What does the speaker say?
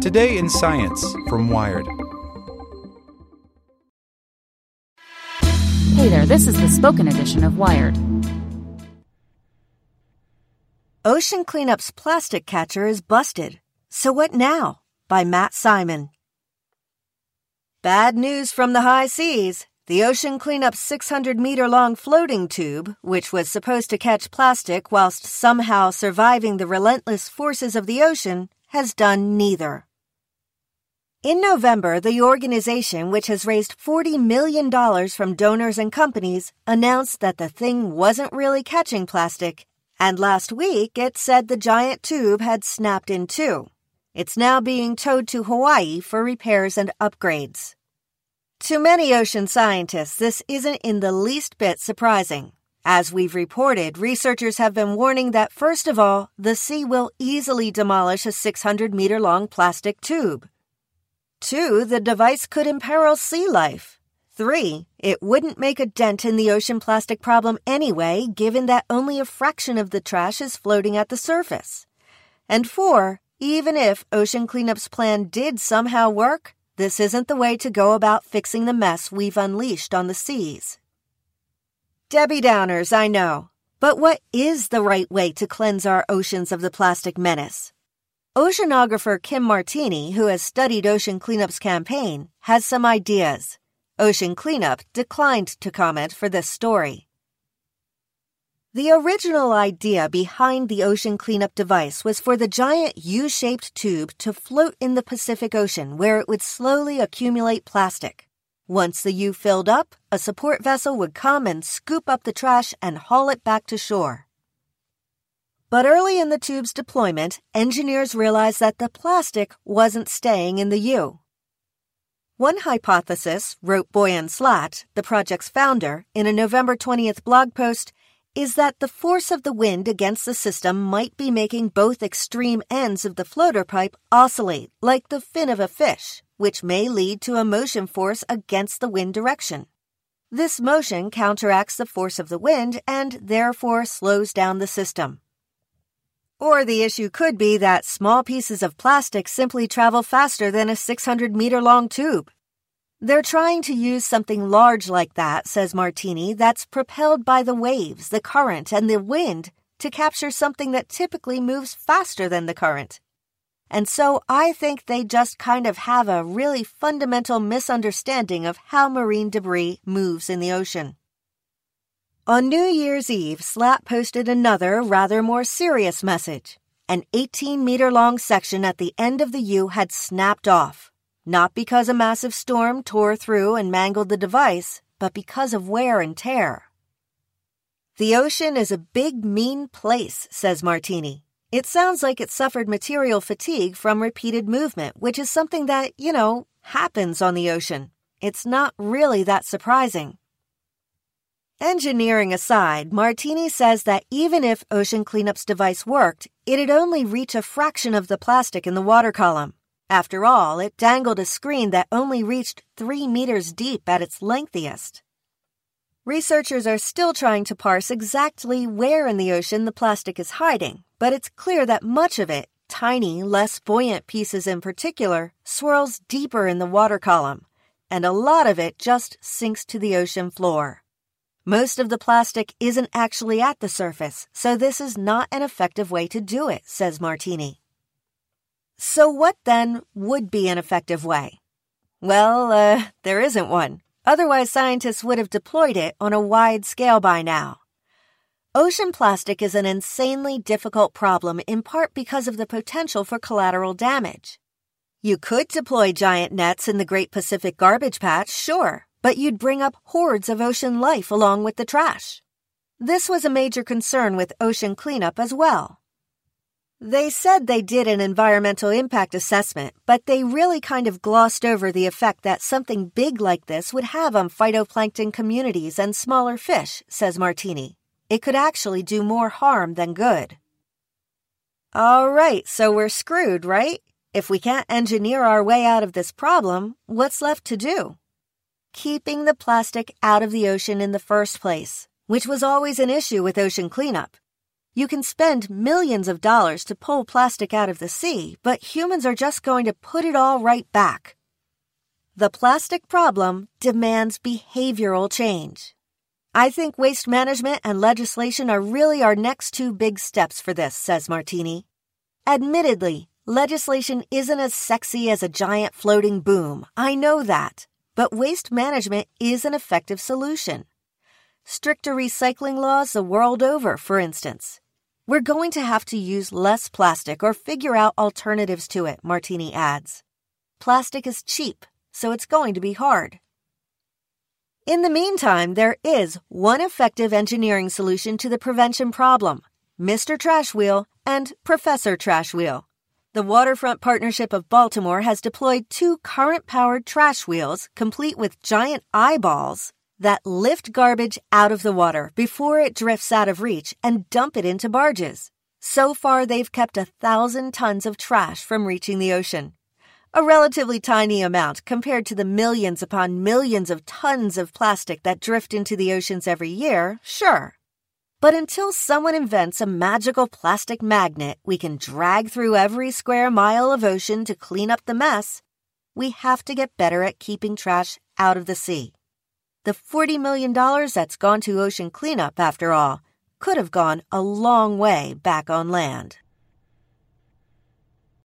Today in Science from Wired. Hey there, this is the spoken edition of Wired. Ocean Cleanup's plastic catcher is busted. So what now? By Matt Simon. Bad news from the high seas. The Ocean Cleanup's 600-meter-long floating tube, which was supposed to catch plastic whilst somehow surviving the relentless forces of the ocean, has done neither. In November, the organization, which has raised $40 million from donors and companies, announced that the thing wasn't really catching plastic, and last week it said the giant tube had snapped in two. It's now being towed to Hawaii for repairs and upgrades. To many ocean scientists, this isn't in the least bit surprising. As we've reported, researchers have been warning that, first of all, the sea will easily demolish a 600-meter-long plastic tube. 2, the device could imperil sea life. 3, it wouldn't make a dent in the ocean plastic problem anyway, given that only a fraction of the trash is floating at the surface. And 4, even if Ocean Cleanup's plan did somehow work, this isn't the way to go about fixing the mess we've unleashed on the seas. Debbie Downers, I know. But what is the right way to cleanse our oceans of the plastic menace? Oceanographer Kim Martini, who has studied Ocean Cleanup's campaign, has some ideas. Ocean Cleanup declined to comment for this story. The original idea behind the Ocean Cleanup device was for the giant U-shaped tube to float in the Pacific Ocean, where it would slowly accumulate plastic. Once the U filled up, a support vessel would come and scoop up the trash and haul it back to shore. But early in the tube's deployment, engineers realized that the plastic wasn't staying in the U. One hypothesis, wrote Boyan Slat, the project's founder, in a November 20th blog post, is that the force of the wind against the system might be making both extreme ends of the floater pipe oscillate, like the fin of a fish, which may lead to a motion force against the wind direction. This motion counteracts the force of the wind and therefore slows down the system. Or the issue could be that small pieces of plastic simply travel faster than a 600-meter-long tube. They're trying to use something large like that, says Martini, that's propelled by the waves, the current, and the wind to capture something that typically moves faster than the current. And so I think they just kind of have a really fundamental misunderstanding of how marine debris moves in the ocean. On New Year's Eve, Slat posted another, rather more serious message. An 18-meter-long section at the end of the U had snapped off. Not because a massive storm tore through and mangled the device, but because of wear and tear. The ocean is a big, mean place, says Martini. It sounds like it suffered material fatigue from repeated movement, which is something that, happens on the ocean. It's not really that surprising. Engineering aside, Martini says that even if Ocean Cleanup's device worked, it'd only reach a fraction of the plastic in the water column. After all, it dangled a screen that only reached 3 meters deep at its lengthiest. Researchers are still trying to parse exactly where in the ocean the plastic is hiding, but it's clear that much of it, tiny, less buoyant pieces in particular, swirls deeper in the water column, and a lot of it just sinks to the ocean floor. Most of the plastic isn't actually at the surface, so this is not an effective way to do it, says Martini. So what, then, would be an effective way? Well, there isn't one. Otherwise, scientists would have deployed it on a wide scale by now. Ocean plastic is an insanely difficult problem, in part because of the potential for collateral damage. You could deploy giant nets in the Great Pacific Garbage Patch, sure, but you'd bring up hordes of ocean life along with the trash. This was a major concern with Ocean Cleanup as well. They said they did an environmental impact assessment, but they really kind of glossed over the effect that something big like this would have on phytoplankton communities and smaller fish, says Martini. It could actually do more harm than good. All right, so we're screwed, right? If we can't engineer our way out of this problem, what's left to do? Keeping the plastic out of the ocean in the first place, which was always an issue with Ocean Cleanup. You can spend millions of dollars to pull plastic out of the sea, but humans are just going to put it all right back. The plastic problem demands behavioral change. I think waste management and legislation are really our next two big steps for this, says Martini. Admittedly, legislation isn't as sexy as a giant floating boom. I know that. But waste management is an effective solution. Stricter recycling laws the world over, for instance. We're going to have to use less plastic or figure out alternatives to it, Martini adds. Plastic is cheap, so it's going to be hard. In the meantime, there is one effective engineering solution to the prevention problem, Mr. Trash Wheel and Professor Trash Wheel. The Waterfront Partnership of Baltimore has deployed two current-powered trash wheels, complete with giant eyeballs, that lift garbage out of the water before it drifts out of reach and dump it into barges. So far, they've kept 1,000 tons of trash from reaching the ocean. A relatively tiny amount compared to the millions upon millions of tons of plastic that drift into the oceans every year, sure. But until someone invents a magical plastic magnet we can drag through every square mile of ocean to clean up the mess, we have to get better at keeping trash out of the sea. The $40 million that's gone to ocean cleanup, after all, could have gone a long way back on land.